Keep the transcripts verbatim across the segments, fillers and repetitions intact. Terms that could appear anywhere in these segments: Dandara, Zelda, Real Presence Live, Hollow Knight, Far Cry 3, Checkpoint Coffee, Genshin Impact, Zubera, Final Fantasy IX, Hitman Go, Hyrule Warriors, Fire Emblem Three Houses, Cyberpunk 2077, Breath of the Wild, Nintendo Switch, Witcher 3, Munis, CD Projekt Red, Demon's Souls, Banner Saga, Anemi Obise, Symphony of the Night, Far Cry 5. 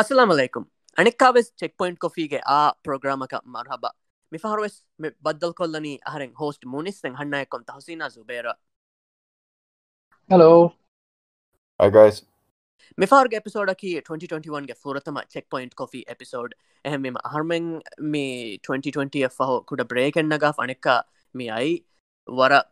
Assalamu alaikum. Anikawes Checkpoint Coffee ge a program ka marhaba. Mifaharwes me baddal kollani ahareng host Munis and Hanna ekon tahsina Zubera. Hello. Hi guys. Mifaharge episode ki twenty twenty-one ge furatama Checkpoint Coffee episode. Ehem me aharmeng me twenty twenty afaho kuda break and nagaf anikka me ai wara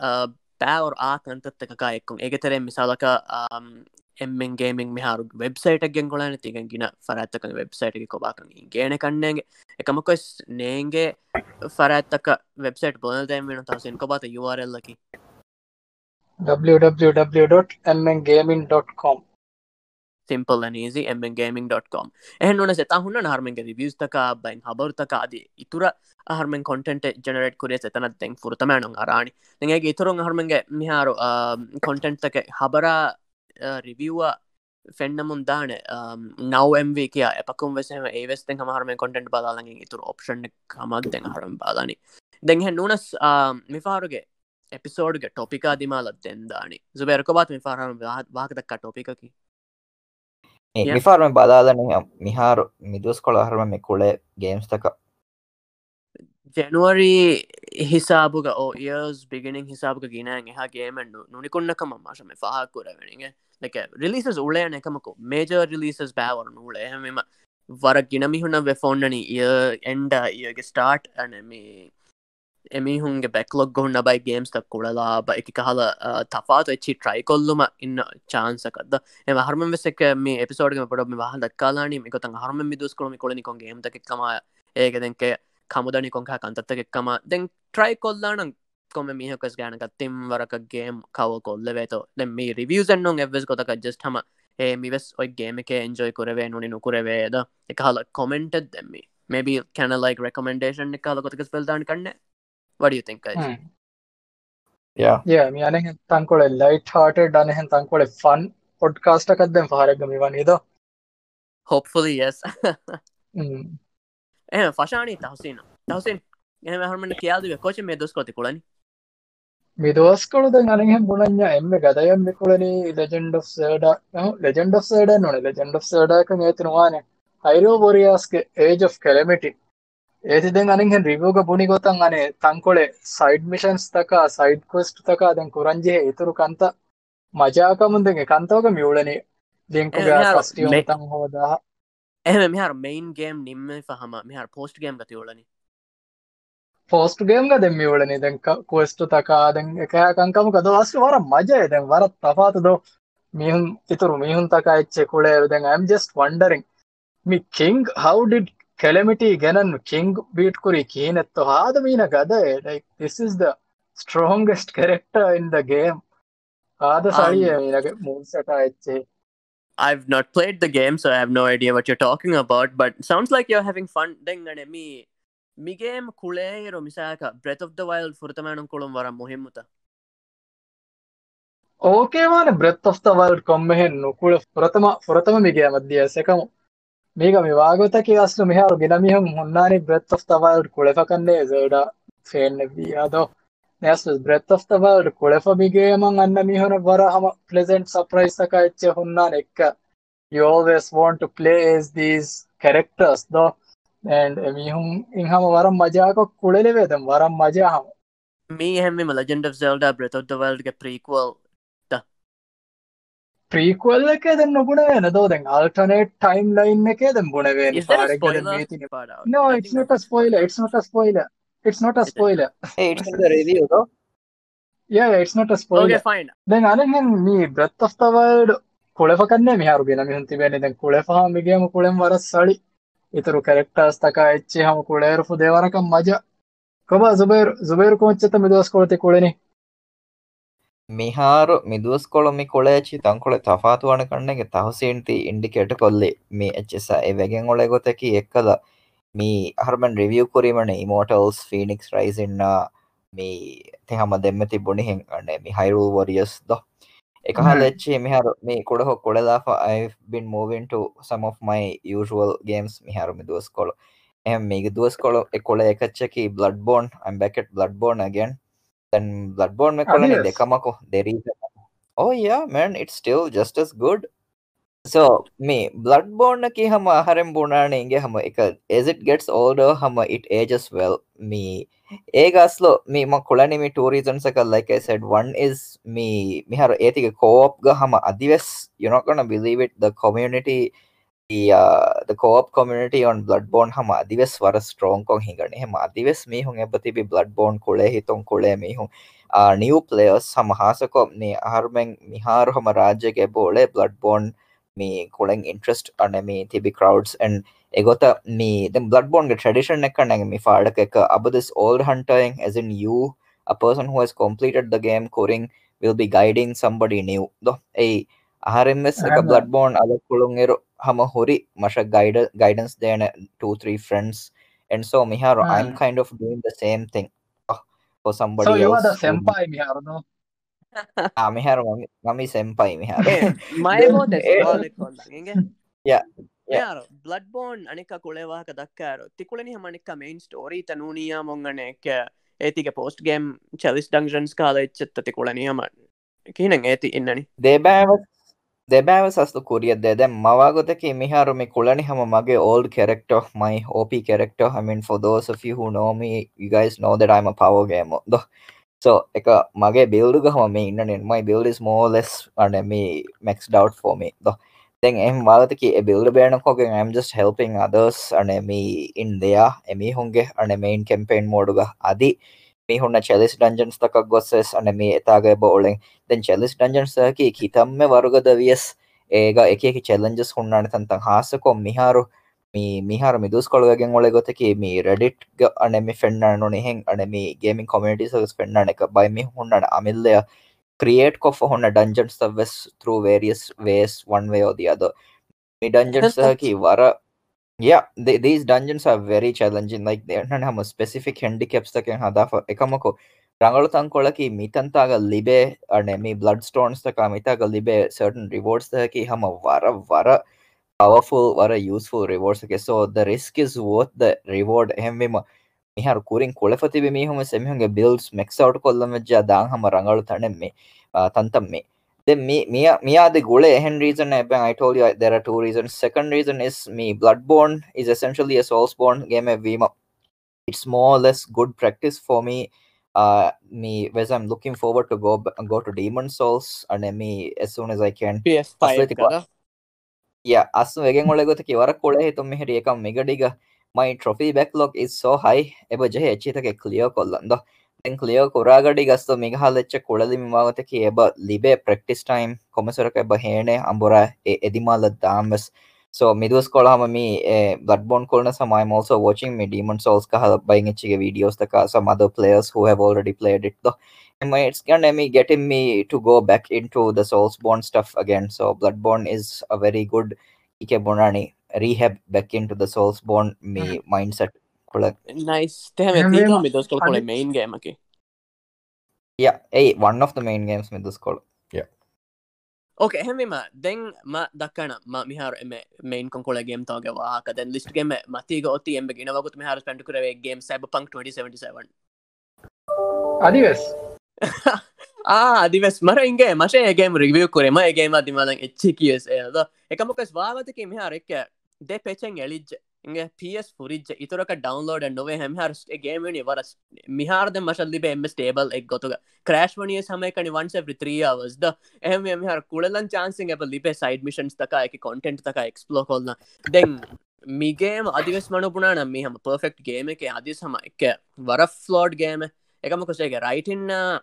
ba or a kantatta ka ekon egetere misalaka um Mmen gaming miharu website again golana tigan gina farattaka website ekko bakan ingene kannenge ekamakos nenge farattaka website bonal den wenon tasen ko bata url laki w w w dot m n gaming dot com simple and easy m n gaming dot com ehen ona seta hunna harmen ge reviews taka bain habar taka adi itura harmen content generate kore setana den furutama non arani den ege ituron harmen ge miharu content taka habara Uh, reviewer fennamun dane um, now mv kiya epakum wes hema e wes den hamaru men content balalangin itur option ek hamak den haram balani den hen nunas um, mifaru ge episode ge topic a dimala den dani zubair ko bat mifaru wahak dakka topic ki e mifaru men balalani miharu midus kola harma me kole games taka January hisabu ga oh years beginning hisabu ga ginang eha game and nunikonna kama masha me faha kuravenge like releases ulena kamako major releases bavar nule ehema war ginami huna we phone ni year end year ge start and me emi hunge backlog gonna by games tak kulala ba ekikahala tafato echi try kolluma inna chance akadda ema harman wesek me episode ge me poda me wahan dakkalani me gotan harman midus kolome koleni kon game tak ekkama ege denke kamudani konka kantattake kama then try kollana komme mihakas ganaka tim waraka game kawa kolleveto then me reviews and non evs gotaka just hama e mives oi game ke enjoy korave nuni nukurave da ekala commented them me maybe kind of like recommendation ekala gotaka spell down kanne what do you think guys hmm. yeah yeah me anen tankole light hearted and hen tankole fun podcast akad den faharagam iwani da hopefully yes mm. Eh fashani tahsin tahsin eh harman kiyaldi we coach me doskoti kulani me doskolu den anenge bunanya emme gadayan me kulani legend of zelda legend of zelda no legend of zelda ka ngetunaane Hyrule Warriors ke age of calamity eti den anenge review ga buni gotan ane tankole side missions taka side quest taka den kuranje ituru kanta majakamun den ekantaoga miulani den ko ga first yon tan hoda එහෙම මෙහාර main game නිම්මේ පහම මෙහාර post game ගතිය වලනේ post game ග දැන් මේ වලනේ දැන් quest තකා දැන් එකහා කංකම කදවස් වර මජය දැන් වර තපාත දෝ මීහුන් ඉතුරු මීහුන් තකා එච්චේ කුලේ දැන් I'm just wondering me king how did calamity ganan king beat kuri kinetto haada meena gada like this is the strongest character in the game haada sariya meena moon set a එච්චේ I've not played the game, so I have no idea what you're talking about, but sounds like you're having fun. Dengane me me game kule ro misaka Breath of the Wild furutamanum kolum wara muhimuta okay man Breath of the Wild komme hen nukule furatama furatama me game addiya sekam mega me wagota ke aslu meharu ginami hum honnani Breath of the Wild kulefa kanne Zelda fenne biya do Yes, Breath of the Wild kulefa me game an Anemi hona wara hama pleasant surprise saka etche hunna nekka you always want to play as these characters though and emi hun in hama wara maja ko kulele vedam wara maja hama me hemme Legend of Zelda Breath of the Wild ge prequel ta prequel ekeda den nobuna wena do den alternate timeline ekeda den buna wena fare ekeda me thine pada no it's not a spoiler it's not a spoiler it's not a spoiler hey it's in the review though yeah it's not a spoiler okay fine then anen me Breath of the Wild kulefa kanne me haru gena me hun tibenne den kulefa ha me game kulem wara sali itaru characters taka etche ha kuleru fu devaraka maja koba zubair zubair konchata midwas kolate kuleni me haru midwas kolome kolechi tankole tafatu wana kanne ge one thousand ti indicator kolle me hsa e wegen ole goteki ekkala me harman review kurimane Immortals Phoenix Rise inna me thehama demme tibuni hen anne me Hyrule Warriors do ekahalechche me haru me kodaho kodala I've been moving to some of my usual games me haru me duas kolo em me duas kolo ekole ekachche ki Bloodborne I'm back at Bloodborne again then Bloodborne me kolani dekamako there is oh yeah man it's still just as good So me Bloodborne ki hama harem bonane inge hama ek- as it gets older hama it ages well. Me ega slow me ma kolani me two reasons aka, like I said, one is me me har ethiga co-op ga hama adives. You're not gonna believe it. The community the uh, the co-op community on Bloodborne hama adives wara strong kong hingane hama adives me hunge bati bi Bloodborne kole hitong kole me hung. Uh, new players hama hasako ne harmeng me har hama rajya ke bole Bloodborne. Me calling interest on me T B crowds and egota me then Bloodborne the tradition nekanang me far about this old hunting as in you a person who has completed the game coring will be guiding somebody new though a R M S like a Bloodborne other kulungero hamahori masha guide guidance then two three friends and so miharo mm. I'm kind of doing the same thing for somebody so else. You are the senpai miharo no? Ah, me haru mami, mami senpai me haru. My both is all equal. Yeah, yeah. Bloodborne anika koleva kadakkaru. Tikuleni hamanika main story tanuniya mongane ke ethiga post game chalice dungeons kala ichchetta tikuleni haman. Kihinang ethi innani. Debavas debavas aslu kuriya de dem mawagothe ki me haru me kuleni hama mage old character, my O P character. I mean, for those of you who know me, you guys know that I'm a power gamer. So, eka mage build ga hama me innane. My build is more or less anemi maxed out for me. Though, then em walata ki e build bayana kogen I'm just helping others anemi in there. Emi honge ane main campaign mode ga adi me honna chalice dungeons takak gosses anemi etaga ba oleng. Then chalice dungeons ki kitamme waruga davies ega eki eki challenges honnane tantang hasako miharu me mihar me those colleagues again ole gothe ki me Reddit ga ane me friend ane one hen ane me gaming community service friend ane ka by me honna amilla create ko for honna dungeon service through various ways one way or the other me dungeons ki wara yeah they, these dungeons are very challenging like they don't have a specific handicaps that can hada for ekamako rangalu tankola ki mitanta ga libe ane me bloodstones ta ka mitaga libe certain rewards that ki hama wara wara powerful or a useful rewards. Okay, so the risk is worth the reward. Him we me har kuring kolafati be me hum sem hunge builds max out kollam ja dang hama rangalu thanem me tantam me then me me me ad gole hen reason I told you there are two reasons. Second reason is me Bloodborne is essentially a Soulsborne game we it's more or less good practice for me uh me whereas I'm looking forward to go go to Demon's Souls and me as soon as I can P S five yeah asu again ole gothe ki wara kole hitum me heri ekam mega diga my trophy backlog is so high eba je echi take clear kollando then clear koraga diga so mega halaccha kolali me wagothe ki eba libe practice time komasoraka eba hene ambora e edimala damas so midus kolama me Bloodborne kolna sama I'm also watching me Demon's Souls ka buying echi videos taka some other players who have already played it though it's gonna be getting me to go back into the Soulsborne stuff again. So Bloodborne is a very good ikebonani rehab back into the Soulsborne me mindset. Nice. Damn it, I think those called the main game okay. Yeah, hey, one of the main games me those called. Yeah. Okay, hemi ma then ma dakana ma mihar main konkola game tawage wa ka then list game ma tiga otti embe ginawa gut mihar spend kurave game Cyberpunk twenty seventy-seven. Adives. Ah, Adives. Mara inge. Mashe a game review kore. Ma a game adimalang itchikius e. Da. Ekamukas vaavate ki mehar ekka. De pecheng elij. Inge P S footage. Itoro ka download and nove hemhar a game ni varas. Mehar de mashalli be M S stable ek gotoga. Crash money is hamay kani once every three hours. Da. Ehm mehar kudalan chancing eba libe side missions taka ek content taka explore kolna. Then me game Adives mano puna na me ham perfect game ek Adives ham ek vara flawed game. Ekamukos ege right in uh,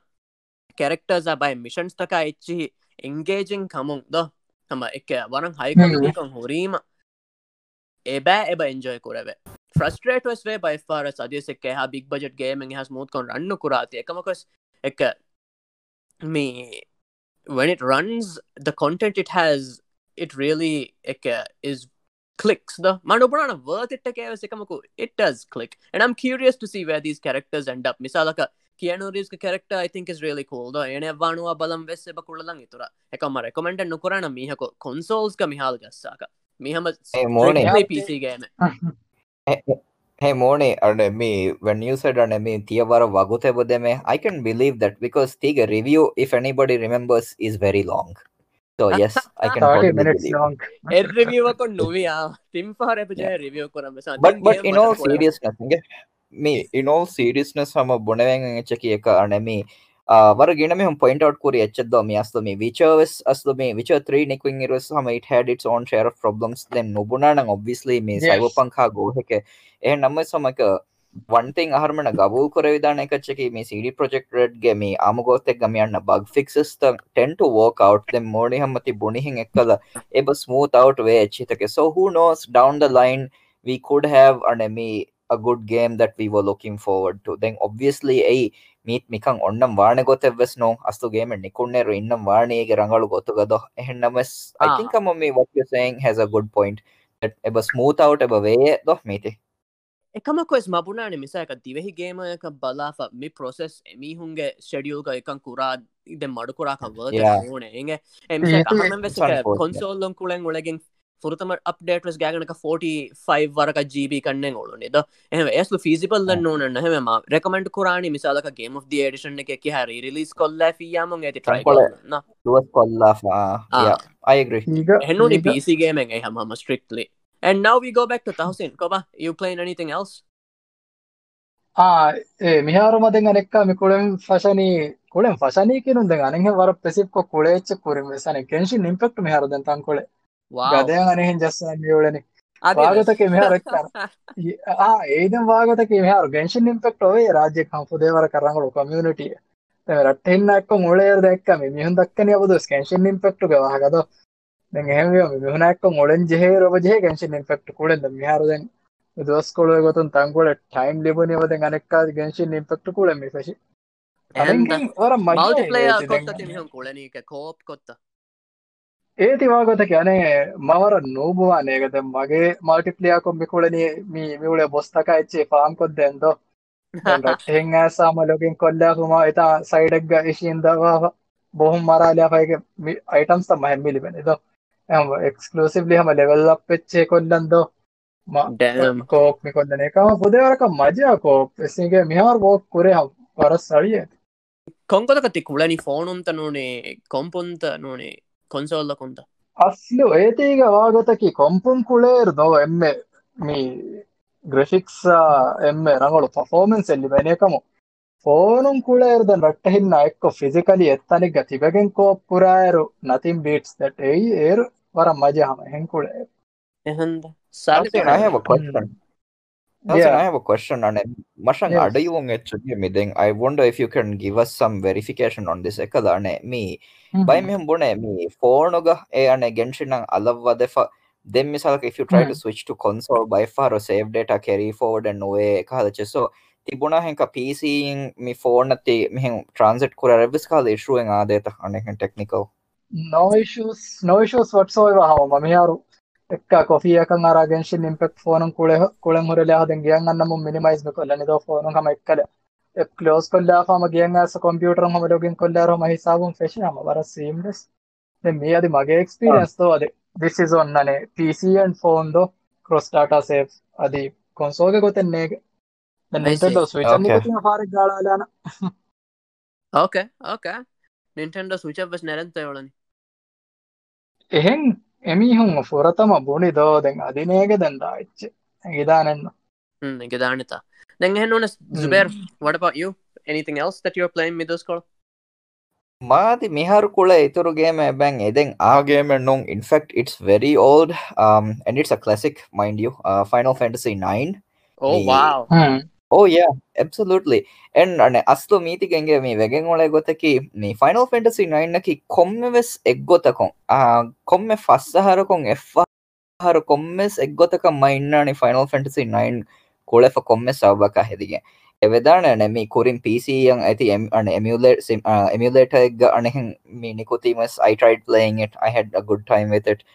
characters are by missions taka ichi engaging kamung da hama ek warang high quality kon horima eba eba enjoy korave frustrate was way by far as adies ek ha big budget gaming has smooth kon run kurati ekamukos ek me when it runs the content it has it really ek is clicks the manobana worth it take avas ekamako it does click and I'm curious to see where these characters end up misalaka Keanu Reeves ka character I think is really cool though ene vanuwa balam wesseba kullalang itura ekamma recommend nukurana mihako consoles ka mihal gassaka mihama P C game hey mone and me when you said and me tiyawara waguthe bodeme I can believe that because the review if anybody remembers is very long So yes, I can totally believe long. It. Reviewer ko novi ah. Team for yeah. review ko na But but in all seriousness, me in all seriousness, hama bonavang cheki eka anemi. Uh, but again, I point out that Witcher was as the me Witcher three Nickling Heroes, it had its own share of problems. Then Nobuna and obviously me Cyberpunk Go Heke and Namasomaka. One thing Harmana Gabu Korevidana Kacheki, me C D Projekt Red Gami, Amagote Gamiana bug fixes tend to work out them more Hamati Bunihing Ekala, Eba smooth out way Chitake. So who knows down the line we could have an enemy. A good game that we were looking forward to. Then obviously, hey, meet mikang onnam varne gothevves no astu game and nikunneru innam varne ege rangalu gothugado. And I think amami what you're saying has a good point. That eba smooth out eba way do meeti. Ekama kois mabuna ne misa ka divehi game ka balafa mi process mi hunge schedule ka ekan kura ide madukura ka worth one enge. And misa ka amen wes ka console lon kulen olegen. For the update was gagging like forty-five varaka G B connecting all on it. The yes, feasible than known and him recommend Kurani Misala game of the edition Neki Harry release called Laffy Yamong at the try. No, was called Laffa. Yeah, I agree. And only P C gaming, I am strictly. And now we go back to Thousand. Koba, you playing anything else? Ah, eh, Miharuma Denganeka, Mikulam Fashani, Kulam Fashani Kinundangan, were a passive Kokulech Kurimis and a Genshin Impact Mihar than Tankole. Wow. Just Vago the Kimhar. Ah, Aiden Vago the Kimhar, Genshin Impact away, Rajikam for the Karango community. There are ten Nakamula that come in the Kenya with the Genshin Impact to Gavagado. Then heavy of Munakum, Olen Jeher over Genshin Impact to Kulan, the Mihar then with those scholar got on Tango at time living over the Ganaka, Genshin Impact to Kulan. I think for a multiplayer Kotta co op Kotta. Etivago the Cane, Mara Nobu and the Mage, multiplayer combicolani, me, Mule Bostaka, Farmco Dendo, and the thing as some looking Kola Humaita, side in the Bohumara items the Mahamiliban, and exclusively have a level up with Checondando, Coke, Mikondaneka, for there are Maja Coke, singing Mihar Walk Korea for a Sariet. Congo the Kulani Fonum Tanone, Compunta None. Console la konta. Aslu eti ga vagota ki compum kuler do emme me graphics emme rangalu performance elli venekamo. Phone kuler dan ratta hinna ekko physically ettane gati begen ko puraero nothing beats that ei er vara maja hama hen kuler. Ehanda. I have a question. Also, yeah. I have a question on it. Mashang yes. Adayung actually meeting. I wonder if you can give us some verification on this. Ekala ne me by me bone me phone oga e ane Genshin alavva defa. Then misal if you try mm-hmm. to switch to console by far or save data carry forward and away ekala che so tibuna henka P C me phone ati me transit kura revis kala issue eng ade ta ane technical. No issues, no issues whatsoever. How mami aru. Coffee, a Kangara Genshin Impact phone and Kulam Hurela, then Ganganam minimize the Colanido phone on Hamakala. A close Kola from a gang as a computer on Hamadogin Kola or Mahisabum fashion, however, seamless. The mere the Maga experience though, this is on a P C and phone though, cross data saves at the console got a neg. The Nintendo Switch and the Okay, okay. Nintendo Switch up was Naranthaolan. Eh? Emi hung for a tama boni though, then Adinega than Dutch. Gidan and Gidanita. Then Henonas Zuber, what about you? Anything else that you're playing with those called? Ma the Mihar Kula Eturu game a bang edeng our game and nung. In fact, it's very old, um, and it's a classic, mind you. Uh, Final Fantasy nine. Oh the... wow. Hmm. Oh yeah, absolutely. And ane aslo meeti genge me vegen ola gotha ki me Final Fantasy nine naki kommes eggotakon ah komme fassaharakon f har kommes eggotakam mainna ni Final Fantasy nine kolefa kommes avaka hedige evedana ne me korin P C yang ati ane emulate emulator ek ane me nikotimus I tried playing it. I had a good time with it.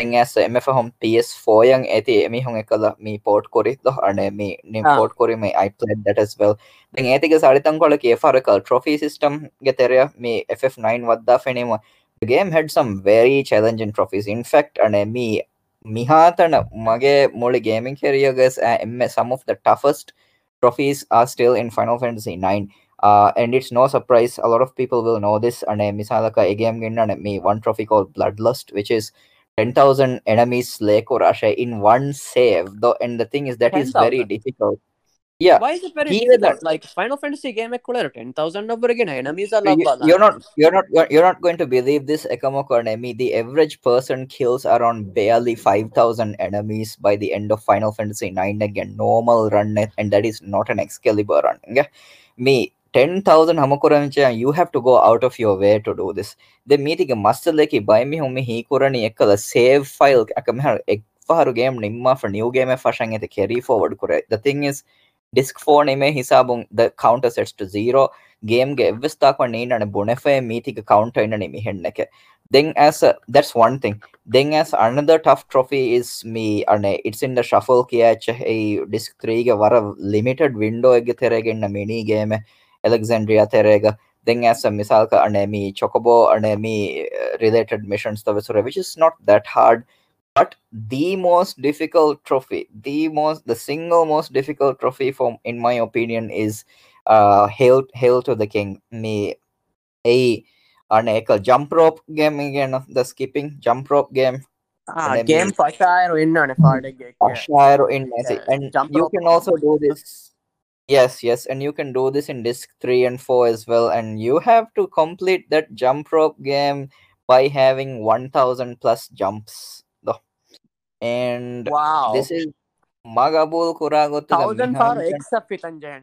As M F home P S four yang eti me home ekala me port kori the and me port kori me I played that as well. Then ethica saritan kola F R trophy system geteria me F F nine what the fenema. The game had some very challenging trophies. In fact, and me mihatana mage mole gaming career guys some of the toughest trophies are still in Final Fantasy nine. Uh, and it's no surprise, a lot of people will know this. Anemi Salaka Egam Ginanemi, one trophy called Bloodlust, which is ten thousand enemies slay Korasha in one save. Though, and the thing is, that is very difficult. Yeah. Why is it very difficult? That, like Final Fantasy game, ten thousand number again. Enemies are you, you're not, you're not, you're, you're not going to believe this. Ekamo Kornemi, the average person kills around barely five thousand enemies by the end of Final Fantasy nine again. Normal run, and that is not an Excalibur run. Yeah, me. ten thousand hamakurancha, you have to go out of your way to do this. The meeting a master leki by me whom he couldn't a save file. Akamar Ekfaru game Nima for new game of Fashang at the carry forward. The thing is, disk four name hisabung the counter sets to zero. Game gave Vistak on in and a bonefe meeting a counter in an imihenneke. Then, as uh, that's one thing, then, as another tough trophy is me, and it's in the shuffle catch a disk three a limited window in a mini game. Alexandria Terega, then as a Misalka Anemi, Chocobo Anemi related missions, which is not that hard. But the most difficult trophy, the most, the single most difficult trophy from, in my opinion, is uh, Hail Hail to the King. Me a Aneka jump rope game again of the skipping jump rope game. Ah, game for sure in on a for in and you can also do this. Yes, yes, and you can do this in disc three and four as well, and you have to complete that jump rope game by having one thousand plus jumps. Though, and wow, this is Magabul Kurago thousand par except pitanjan.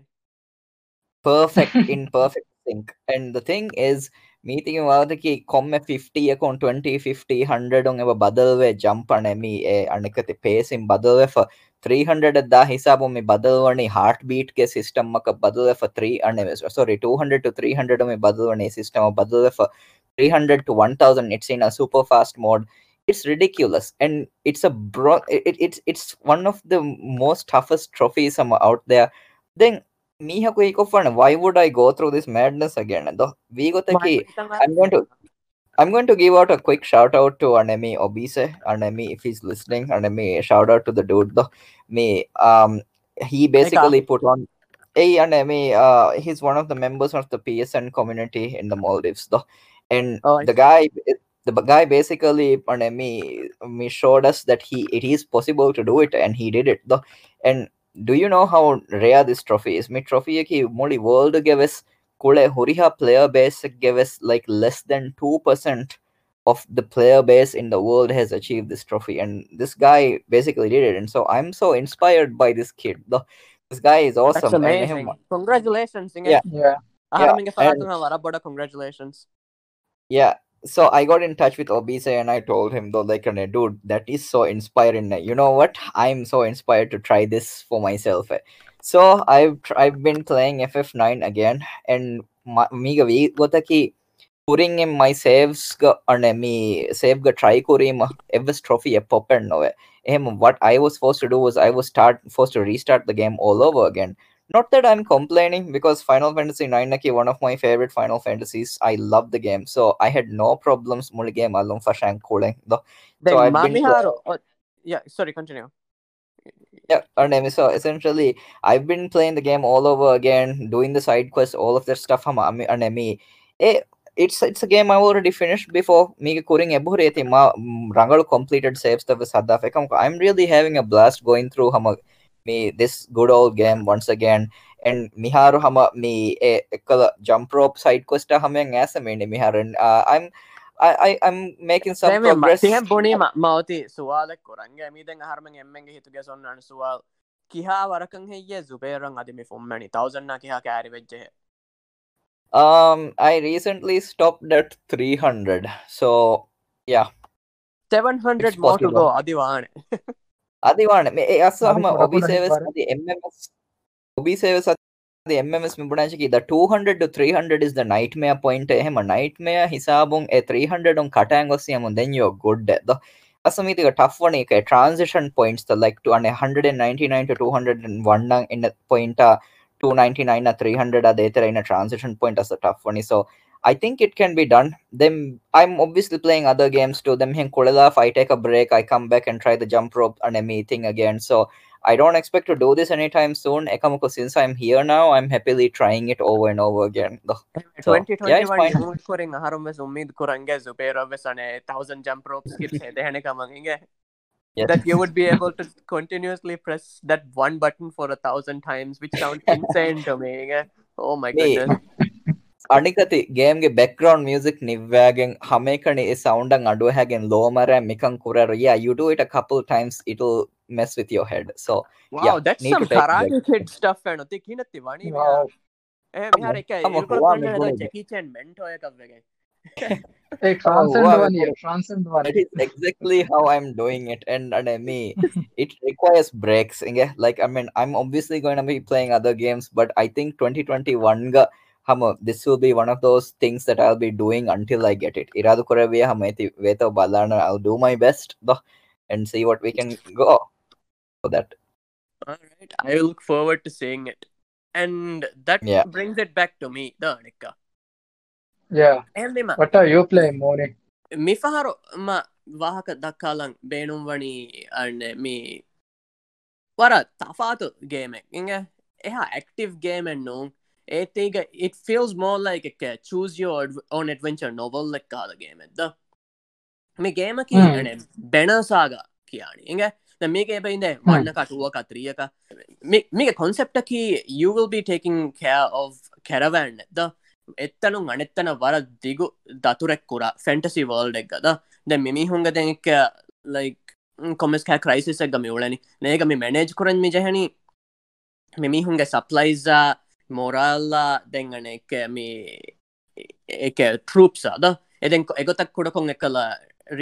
Perfect in perfect sync, and the thing is, me thinking about the key come fifty account twenty fifty hundred on a badalway jump and me and a pace in badalway for. three hundred at the hisabu me badalwani heartbeat ke system maka badal for three and sorry two hundred to three hundred me badalwani system badal for three hundred to one thousand. It's in a super fast mode. It's ridiculous, and it's a bro it, it's it's one of the most toughest trophies out there. Then me haku ekofan, why would I go through this madness again? Though we go taki, I'm going to I'm going to give out a quick shout out to Anemi Obise. Anemi, if he's listening, Anemi, shout out to the dude though. Me, um, he basically put on. Hey, Anemi, uh, he's one of the members of the P S N community in the Maldives though, and oh, the guy, the guy basically Anemi, me showed us that he it is possible to do it, and he did it though. And do you know how rare this trophy is? Me trophy ki moli world gave us. Huriha player base gives like less than two percent of the player base in the world has achieved this trophy, and this guy basically did it. And so I'm so inspired by this kid. The, this guy is awesome. That's amazing. And congratulations. Yeah. Yeah. Yeah. And, congratulations. Yeah. So I got in touch with Obise and I told him, though, like, dude, that is so inspiring. You know what? I'm so inspired to try this for myself. So I've I've been playing F F nine again, and me gavi gota ki puring in my saves ga me save ga try kore ma every trophy a pop and no. Him what I was forced to do was I was start forced to restart the game all over again. Not that I'm complaining, because Final Fantasy nine naki one of my favorite Final Fantasies. I love the game, so I had no problems mul game along fashang kole. So I've been oh, yeah, sorry, continue. Yeah, and so essentially, I've been playing the game all over again, doing the side quests, all of that stuff. And it's it's a game I already finished before. Me kuring ebuhreti ma rangal completed saves the sadafekam. I'm really having a blast going through hama me this good old game once again. And miharu hama me a jump rope side quest hamang as a mini miharu. And I'm. I, I, I'm making some Demi, progress. I am going to go to the Zubera. Um, I recently stopped at three hundred. So, yeah. seven hundred more to go. Adivan. Adivan. I am going to go to the M M S Mibunachiki, the two hundred to three hundred is the nightmare point. A nightmare, Hisabung, a three hundred on Katangosium, and then you're good. The Asamiti, a tough one, a transition points, the like to an one ninety-nine to two oh one in a point, two ninety-nine or three hundred are there in a transition point as a tough one. So I think it can be done. Then I'm obviously playing other games too. Them, I take a break, I come back and try the jump rope and a thing again. So I don't expect to do this anytime soon, Ekamuko. Since I'm here now, I'm happily trying it over and over again. So, yeah, it's fine. Yes. That you would be able to continuously press that one button for a thousand times, which sounds insane to me. Oh my goodness. Anikati game background music nivvagen hamekani sound ang adu hagen low mara mikan kurara. Yeah, you do it a couple times, it'll mess with your head. So wow, yeah, that's some Karate Kid stuff and kinattivani. Eh mihar ekka ilukonna Jackie Chan mento ekak wage. Hey, transcend oh, wow. one year, transcend one year. It is exactly how I'm doing it, and Anemi, it requires breaks. Like, I mean, I'm obviously going to be playing other games, but I think twenty twenty-one ga hamo, this will be one of those things that I'll be doing until I get it. Iradu kore viya hameti veto balana. I'll do my best and see what we can go for that. All right, I look forward to seeing it, and that yeah. brings it back to me, the Anika. Yeah. What are you playing, Moni? Mifaharo ma wahaka dakkalang benumvani and me wara tafatu game. Inga eha active game and no. I think it feels more like a choose your own adventure novel like kala game. The me game ki and Banner Saga kiyani. Inga the me ke in the one ka two ka three ka me me concept ki you will be taking care of caravan. The එතන අනෙත්තන වර දිගු දතුරෙක් කුරා fantasy world එක ගද දැන් මිමි හොංග දැන් එක like commerce කා crisis එක ගමි උලනි නේක මි manage කරන් මි ජහනි මිමි හොංග supplies ආ moral දැන් අනෙක මි එක troops ආ ද එදෙන් ඒකතක් කුඩ කොන් එකලා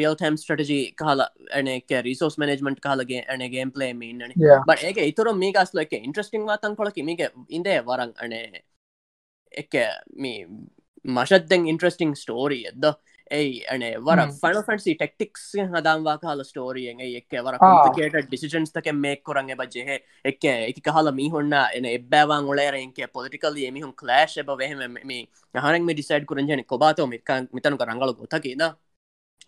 real time strategy කහලා අනෙක resource management කහලා අනේ game play මි ඉන්නනි but ඒක ඊතර මේකස් like interesting වාතන් කොල කි මේක ඉnde වරන් අනේ Eke me mashad deng interesting story the a and a what a Final Fantasy tactics hadam wakala story and a complicated decisions that can make korang eba jehe eke ikahala me honna in a bavang layering politically a mihun clash above him me harang me decide kuranjan kobato mitan karangal gotaki na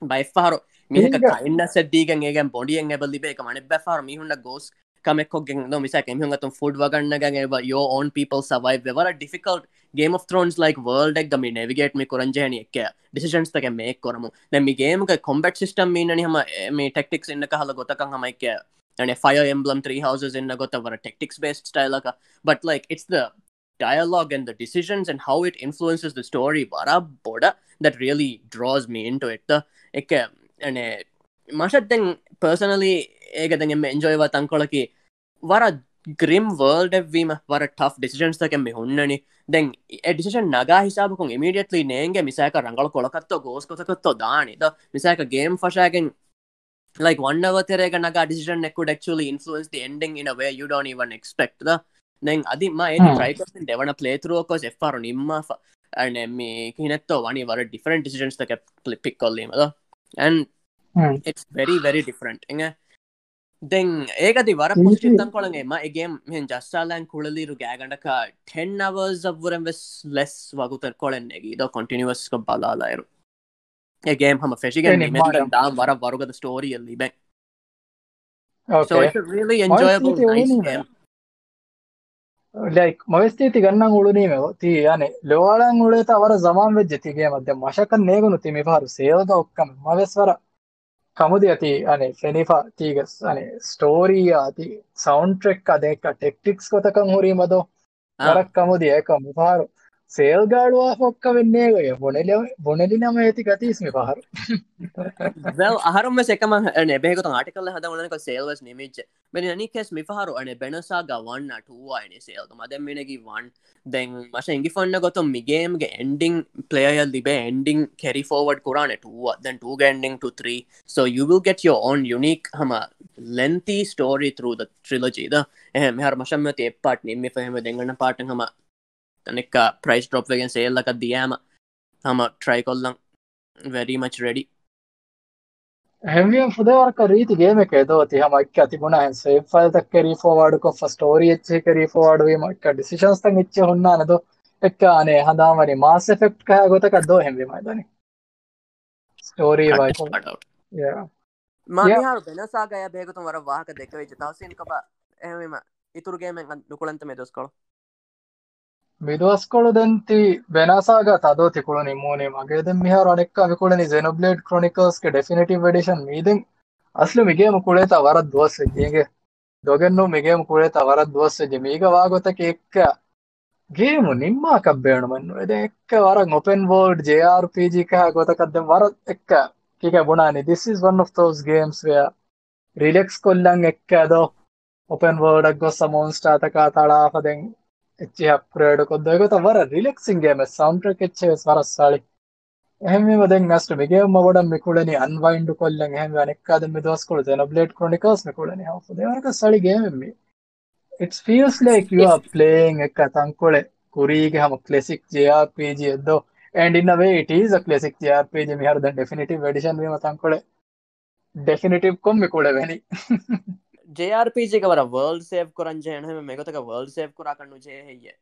by far me a kindness at digging again body and able libe come on a befar me honna goes come a cooking no misa came hung at food wagon naganga your own people survive ever a difficult Game of Thrones like world ek gami navigate me koranjani ekka decisions take make koramu then me game ka combat system meenani hama me tactics inna kahala gotakan hama ekka and Fire Emblem Three Houses inna gotavara tactics based style ka but like it's the dialogue and the decisions and how it influences the story bara boda that really draws me into it the ekka and mashat then personally ega then enjoy wa tankolaki vara grim world evvima vara tough decisions take me honnani then a decision naga hisab kon immediately nenge misaka rangal kolakatto goes kotakatto daani the misaka game fashagen like one hour terega naga decision ne could actually influence the ending in a way you don't even expect the then adi ma e try person devana play through cause fr nimma and me kinatto vani vara different decisions take pick kollim the and hmm. it's very very different inga then ekadi vara positive tan kolange ma game men just alan kulaliru gaganda ka ten hours of work less wagutar kolenne gi do continuous ka balala iru a game hama feshi game men dan vara varuga the story alli ben okay so it's a really enjoyable nice game like mavesti ti gannan uluni me ti yane loalan ulule ta vara zaman vejjeti game adda mashakan negunu ti me varu sevada okkam maveswara කමුද ඇති අනේ ෆෙනිෆා තීගස් අනේ story ආති sound track අදේක tactics කොතකන් හොරි මදෝ කරක් කමුද ඒකම පාර සේල් ගාඩුවා හොක්ක වෙන්නේ ගය බොනෙලි බොනෙලි නම ඇති ගතිස් මේ පාර well අහරම මෙස එකම අනේ බෙහෙක තන ආටිකල් හදා උනන එක සේල් වස් නිමිච් මෙන්න අනිකස් මේ පාර අනේ බෙනසාගා one two අනේ සේල් තම දැන් මෙනගි one දැන් මෂ ඉංගි ෆොන්න ගොතො මි ගේම් ගේ එන්ඩින් ප්ලේයර් ලිබේ එන්ඩින් කැරි ෆෝවර්ඩ් කරානේ two then two ga ending to three so you will get your own unique hama lengthy story through the trilogy da eh me har masham me te part ni me fehme denganna part hama tanekka price drop wegen sale laka diyama hama try kollan very much ready හැමියම් පුදවරක රීති game එක එදෝති හැම එක්ක තිබුණා හෙන් save file එකක් කැරි ෆෝවර්ඩ් කො ෆස්ට් ස්ටෝරි එච් එක කැරි ෆෝවර්ඩ් වීම එක ඩිසිෂන්ස් තන් ඉච්ච හොන්නා නේද එක්ක අනේ හඳාමරි මාස් එෆෙක්ට් කහ ගොතක දෝ හැමියම අදනේ ස්ටෝරි වයි ෆෝවර්ඩ් යා මම හර වෙනසා ගය බේගතුන් වර වාහක දෙක වෙච්ච තවසින් කබ ಏ ಇತರ ಗೇಮ್ ನುಕುಳ ಅಂತ ಮೆದೋಸ್ಕೊಳ್ಳೋ ಮೆದೋಸ್ಕೊಳ್ಳೋದಂತಿ ಬೆನಾಸಾಗತ ಅದೋ ತಿಕೊಳ್ಳೋ ನಿಮ್ಮೋ ನೇ ಮಗೆದಂ ಮಿಹಾರ ಅನೆಕ್ಕ ವಿಕೊಳ್ಳನಿ ಝೆನೋಬ್ಲೇಡ್ ಕ್ರಾನಿಕಲ್ಸ್ ಕೆ ಡೆಫಿನಿಟಿವ್ ಎಡಿಷನ್ ಮೀದಂ ಅಸಲು ಮಿಗೇಮ ಕುಳೇತ ವರ ದೋಸ್ ಗೆಗೆ ದೋಗೆನ್ನೋ ಮಿಗೇಮ ಕುಳೇತ ವರ ದೋಸ್ ಗೆ ಮೀಗ ವಾಗೋತಕ್ಕೆ ಎಕ್ಕ ಗೇಮ್ ನಿಮ್ಮ ಕಬ್ಬೇಣ ಮನ್ನು ಇದೆ ಎಕ್ಕ ವರ ಓಪನ್ ವರ್ಲ್ಡ್ ಜೆಆರ್ಪಿಜಿ ಕ ಗೋತಕದ್ದಂ ವರ ಎಕ್ಕ ಕೀಗೆ ಬುಣಾನಿ this is one of those games where relax ಕೊಲ್ಲಂ ಎಕ್ಕ ಅದೋ open world aggossa monster ataka talafa den etchi upgrade kodda gota wara relaxing game soundtrack etche wara sali ehme maden nast me game ma bodan mikulani unwind kollen ehme anekka den medos kol Xenoblade Chronicles mikulani how for devaraka sali game me it feels like you are playing a katankole kurige hama classic jrpg eddo and in a way it is a classic jrpg me har the definitive edition me matankole definitive kom mikule veni J R P G का वाला world save करन जेन है मेरे को तो का world save करा करनु जे है ये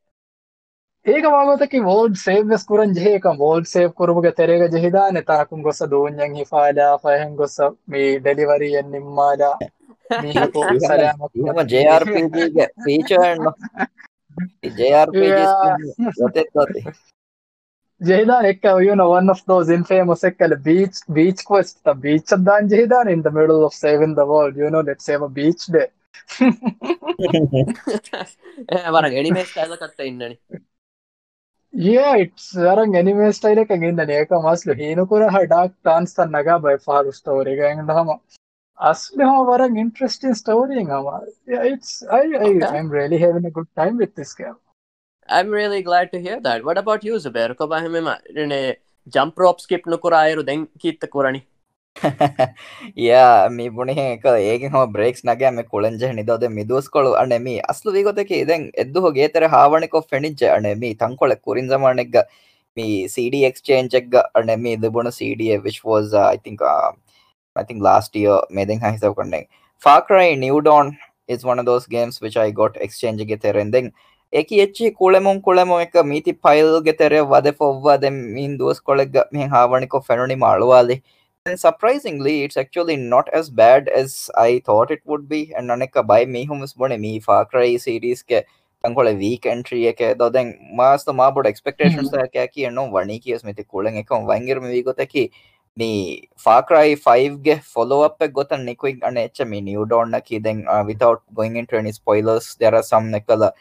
एक वागो तो कि वर्ल्ड सेव वेस करन जे का वर्ल्ड सेव करबोगे तेरेगा जेहिदा ने ताकुम गोसा दोन्यं हिफाला फहन गोसा मी डिलीवरी एन निमाला मी को सलाम को J R P G के feature no J R P G होते होते जेहिदा एक का you know one of those infamous एकल beach beach quest the beach दान जेहिदा in the middle of saving the world you know let's have a beach day वरन anime style कट्टा इन्ननी या इट्स वरन एनीमे स्टाइल एक इन्ननी एक मासलो हेनोकोरा हा डार्क डांस द नगा बाय फार स्टोरी गंग हम असली हम वरन इंटरेस्टिंग स्टोरी हम it's I I am really having a good time with this game I'm really glad to hear that. What about you, Zubera? Ko ba heme ma ne jump rope skip no korayeru den kitta korani. Yeah, me bune ka ege ho breaks nage me kolenje nidode miduskolu ane me aslu vigote ke den eddu hoge tere haavane ko fenije ane me tankole kurin zamanega me C D exchange ga ane me debuna C D which was uh, I think uh, I think last year me den ha hisab konne. Far Cry New Dawn is one of those games which I got exchange ge tere and then eki echi kulemon kulemon ekka meeti file ge tere wade fowwa dem min dos kolega me hawaniko phenonym alwale and surprisingly it's actually not as bad as I thought it would be and aneka by me humus bone me Far Cry series ke tangole week entry eke do den mas to ma bod expectations ta ke ki no vani ki asmeti kulen ekon wangir me wigote ki me Far Cry five ge follow up ek gotan nikoi ane echa me New Dawn na ki den uh, without going into any spoilers there are some nekala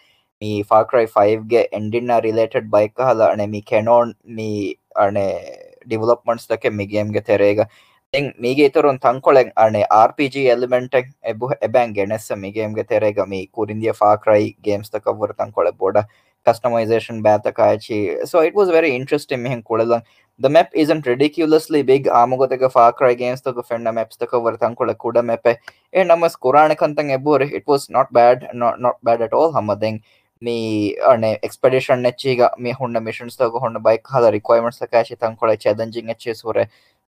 me Far Cry five ge ending na related by kahala ane me canon me ane developments da ke me game ge terega then me ge itoron tankolen ane R P G element e ebang genes me game ge terega me kurindia Far Cry games da cover tankole boda customization ba ta kachi so it was very interesting me kolelang the map isn't ridiculously big amugotega Far Cry games to fenna maps to cover tankole kuda map e namas kurane kantan ebore it was not bad not not bad at all hamadeng me ane expedition nechiga me honna missions to honna bike hala requirements lakashi tankole challenging eche sore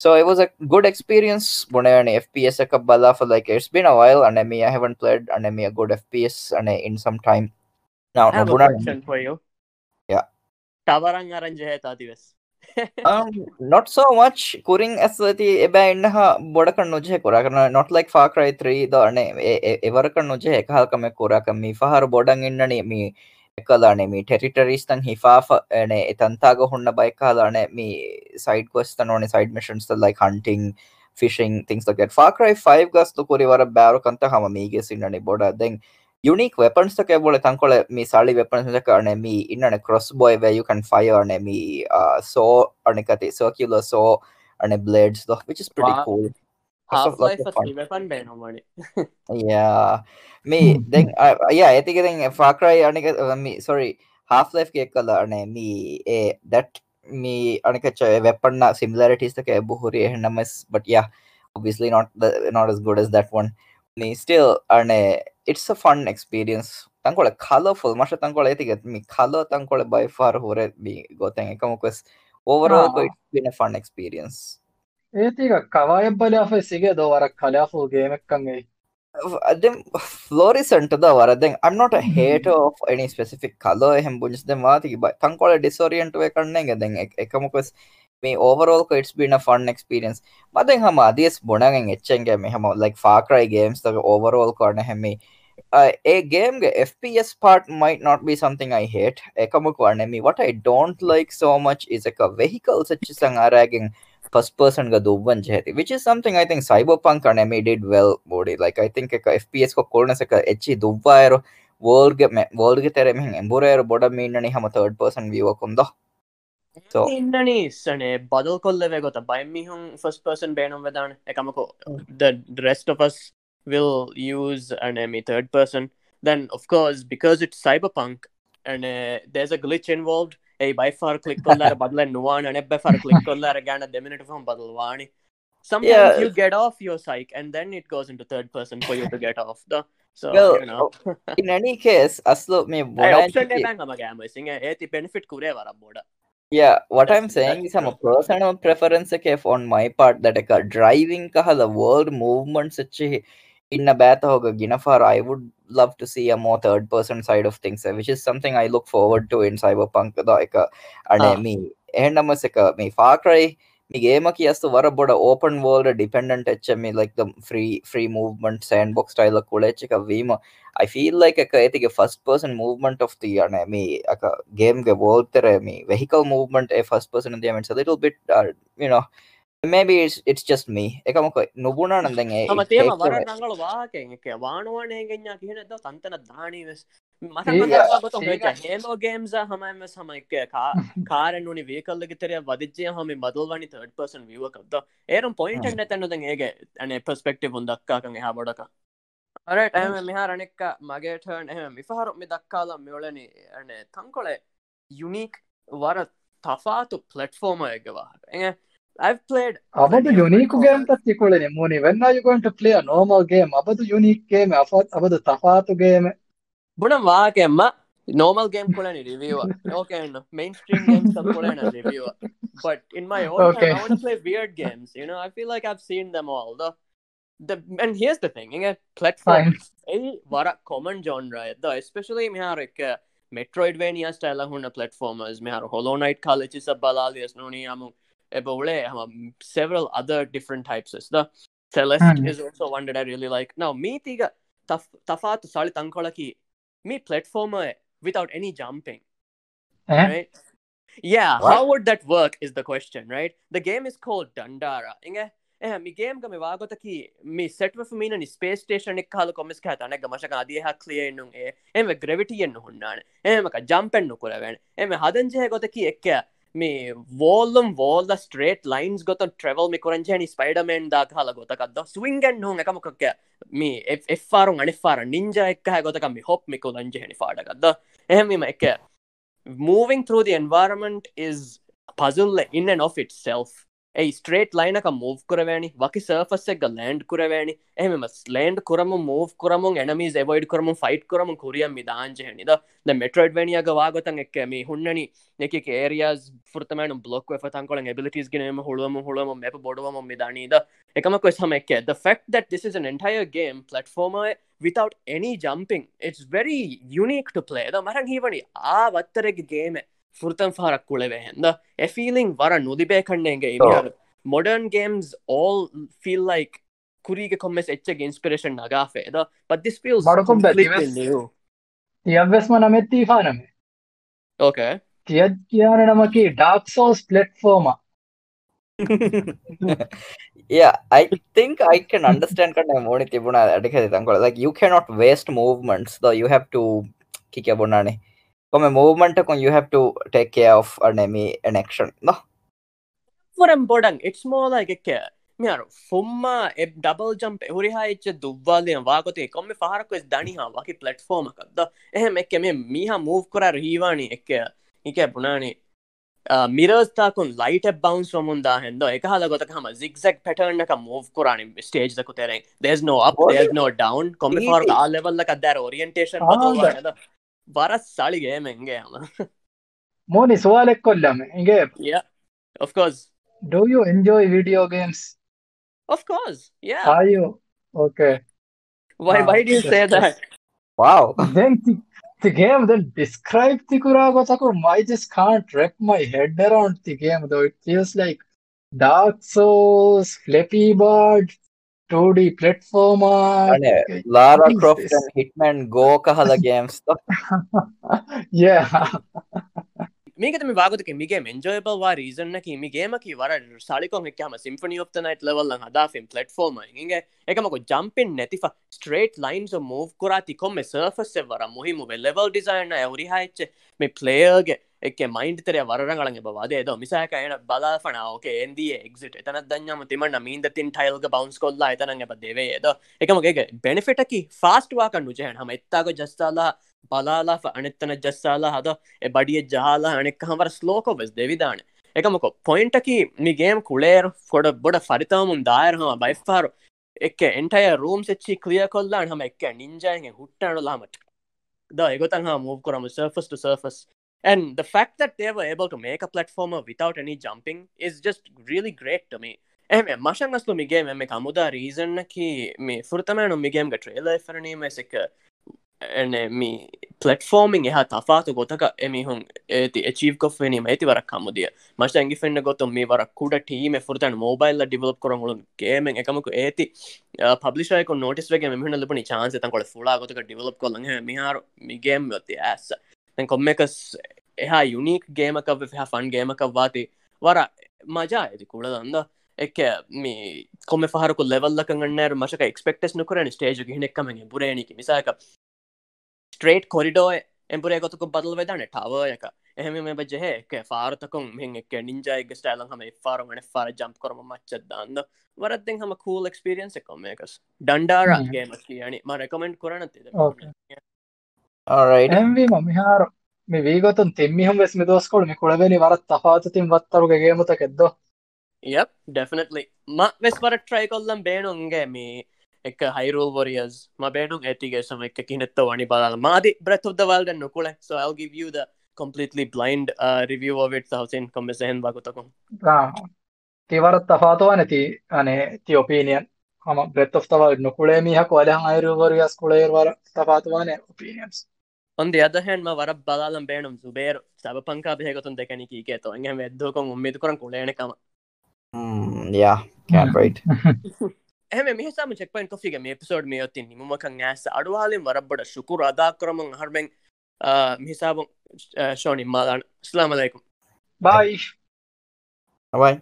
so it was a good experience bone ane F P S ekabala for like it's been a while and me I haven't played and me a good F P S ane in some time now no bone for you yeah tawarang arrange hai ta divas um not so much kuring asati eba inha bodakan noje kora karna not like Far Cry three the ane evarakan noje ekal kame kora kami fahar bodang innani me ekalane me territories tan hifafa ane etanta go honna bike kalane me side quests tan one side missions the like hunting fishing things like that Far Cry five gas to kori wara baru kanta hama me ge sinnani boda then unique weapons to kebole tankole me sali weapons to karane me innane crossbow where you can fire ane me uh, saw ane kate circular saw ane blades though which is pretty wow. cool half life for three weapon ban omane yeah me then uh, yeah I think then Far Cry ane uh, me sorry half life ke kala ane me eh, that me ane kacha weapon na similarities to ke buhuri namas but yeah obviously not the, not as good as that one me still ane it's a fun experience tankole colorful masha tankole etiget me color tankole by far hore me goten ekamokus overall ah. It's been a fun experience etiga kawaye bala fa sige do wara colorful game ekkan ei adem fluorescent da wara then I'm not a hater of any specific color hem bunjis dem wati tankole disorient we kannenge then ekamokus me overall ko it's been a fun experience but then hama this bonang echenge me hama like Far Cry games the overall ko na hemi Uh, a game, the F P S part might not be something I hate. What I don't like so much is a vehicle such as an first person, which is something I think Cyberpunk Anemi did well. Like I think F P S ko coldness a world game world get a third person view. So first person the rest of us will use Anemi third person. Then of course because it's Cyberpunk and uh, there's a glitch involved. Hey, by far click kollara badala nuvan and by far click kollara gana deminute from badalwani. Sometimes you get off your psych and then it goes into third person for you to get off the. So well, you know. In any case, aslo me option ne bang amagam singa eti benefit kure vara boda. Yeah, what I'm saying is I'm a personal preference on my part that a driving kaha the world movement such in a bath hoga ginafar. I would love to see a more third person side of things, which is something I look forward to in Cyberpunk the Anemi. And I'm a me Far Cry me game ki astu varaboda open world dependent me like the free free movement sandbox style kuda chika vima. I feel like a first person movement of the Anemi game world me vehicle movement a first person in the it's a little bit uh, you know. Maybe it's it's just me. Nobuna and then Halo games are Hamas Hamaka car and only vehicle legatory, Vadija Hami Badalvani third person viewer of the Aeron point and at another egg and a perspective on the Kakang Habodaka. All right, I am Miharanika, Maget, and M. If I have Midakala Mulani and Tankole unique what a Tafa to platformer. I've played. About the unique game, that's equally Moni. When are you going to play a normal game? About the unique game, about the Tafatu game. But I'm a normal game reviewer. Okay, mainstream games are reviewer. But in my own okay. time, I want to play weird games. You know, I feel like I've seen them all. The the and here's the thing, you know, platforms. Any common genre, though, especially Miharika. Metroidvania style huna platformers. Mihar Hollow Knight college is a balalias noni among. Several other different types. The Celeste mm-hmm. is also one that I really like. Now, me tiga tafatu sali tankola ki me platformer without any jumping. Eh? Right? Yeah, what? How would that work is the question, right? The game is called Dandara. Inge eh me game game wagota ki me set with me in space station ek kala komis kha tane gamashaka adi ha clear innung e em gravity ennu hunnane em ka jump ennu korawene em hadanje gota ki ekka me wallum wall the straight lines got to travel me koranjani Spider-Man da khala gotakadda swing and no ekamakke me f far on f far ninja ekka gotakam me hop me koranjani faada kadda ehme me ekka moving through the environment is a puzzle in and of itself. A straight line aka move koravani waki surface ekka land koravani ehme me land koramu move koramu enemies avoid koramu fight koramu korean me daanjani da the Metroidvania ga wagotan ekke me hunnani ekek areas furtamanu block we fatan kolang abilities ginema holuwamu holuwamu map boduwamu me daani da ekama ko sam ekke the fact that this is an entire game platformer without any jumping, it's very unique to play da maran hivani aa vattare game Furtan Farak Kulevenda. A feeling Vara Nudibe Kandenge. Modern games all feel like Kuriga Commes Echeg inspiration Nagafe, but this feels completely new. Yavesmanameti Faname. Okay. Tiadkianamaki, Dark Souls platformer. Yeah, I think I can understand like you cannot waste movements, though you have to kikabonane. From a movement, you have to take care of an enemy and action. No? For important, it's more like a care. Mira, Fumma, a double jump, Uriha, Duvali, and Vagote, come Farako is Daniha, Waki platform. The Ehmekame, Miha move Kura Rivani, a care, Ike Bunani. Mirrors takun light up bounce from Munda and the Ekala got a come a zigzag pattern like a move Kurani stage the Kutere. There's no up, there's no down. Come for the level like at their orientation. Bara sali game inge Moni suale kollam inge. Yeah, of course. Do you enjoy video games? Of course, yeah. Are you okay? Why? Ah, why do you say that? Wow. Then the, the game then describe Tikura Gotakur. I just can't wrap my head around the game though. It feels like Dark Souls, Flappy Bird, two D platformer. Ane, Lara Croft this? and Hitman Go kahala games. Yeah. Make it a game enjoyable war reason Naki Migamaki Vara Salikon Kama Symphony of the Night level and Hadafim platformer. Inga Ekamako jump in Netifa straight lines of move Kuratikom a surface severa Muhimu level design every height may player get a mind there Varanga Bavade, Misaka and Balafana, okay, and the exit. Etanadanya Timana mean the thin tile bounce called light and Deve. Ekamaka benefit a key fast walk and Nujan Hametago Justala. Palala for Anetana Jasala Hada, a buddy Jahala and a cover slokovas, Davidan. Ekamoko, Pointaki, Migam Kuler, for a Buddha Faritam and Dire, by far, Eke entire rooms a cheek clear called Lanhamek, Ninja and Hutan Lamat. The Egotanha moved from surface to surface. And the fact that they were able to make a platformer without any jumping is just really great to me. I mean, Mashangaslu Migam and Mekamuda reason ki me Furtaman Migam got trailer for a name as a. And me platforming eha tafatu gotaka emi hun eti achieve kofeni me eti varak kamudiya mashangi fenna gotum me varak kuda team e furtan mobile la develop korangulun gaming ekamuku eti publisher ekon notice wage me hunna lipani chance etan kol fula gotaka develop kolang me haru me game yotti ass then come make us eha unique game akav eha fun game akav vati vara maja eti kula danda Eke me come faharu ko level la kanganner mashaka expectation korani stage ge hinek kamen bureni ki misaka straight corridor and pure got to battle with an tower eka ehme me bajje ke far takon men ek ninja ek style hame far one far jump korma matcha danna waradden hama cool experience ekon mekas Dandara game ki yani ma recommend koranatide all right mv mami har me we gotun temmi ham wes me dos kol me kolaveni warat tafatu tin wattaruge game ta keddo yep definitely ma wes warat try kollam beenunge me Ek Hyrule Warriors. Ma benung etige sam ek kinetto ani balala. Maadi Breath of the Wild and nukule. So I'll give you the completely blind uh, review of it. Sausin kamisen bagutakon. Ah, tivarat tafato ani ti ani ti opinion. Ama Breath of the Wild nukule miha koala Hyrule Warriors kola var tafato ani opinions. On the other hand, ma varab balala benung Zubera Cyberpunk abhegoton dekani ki keto. Enghe meddo kong ummid koran kola ene kama. Hmm. Yeah. Can't wait. I mean, I have a checkpoint coffee game episode. I have a sugar adakram harming. I have a shoni malan. Assalamu alaikum. Bye. Bye.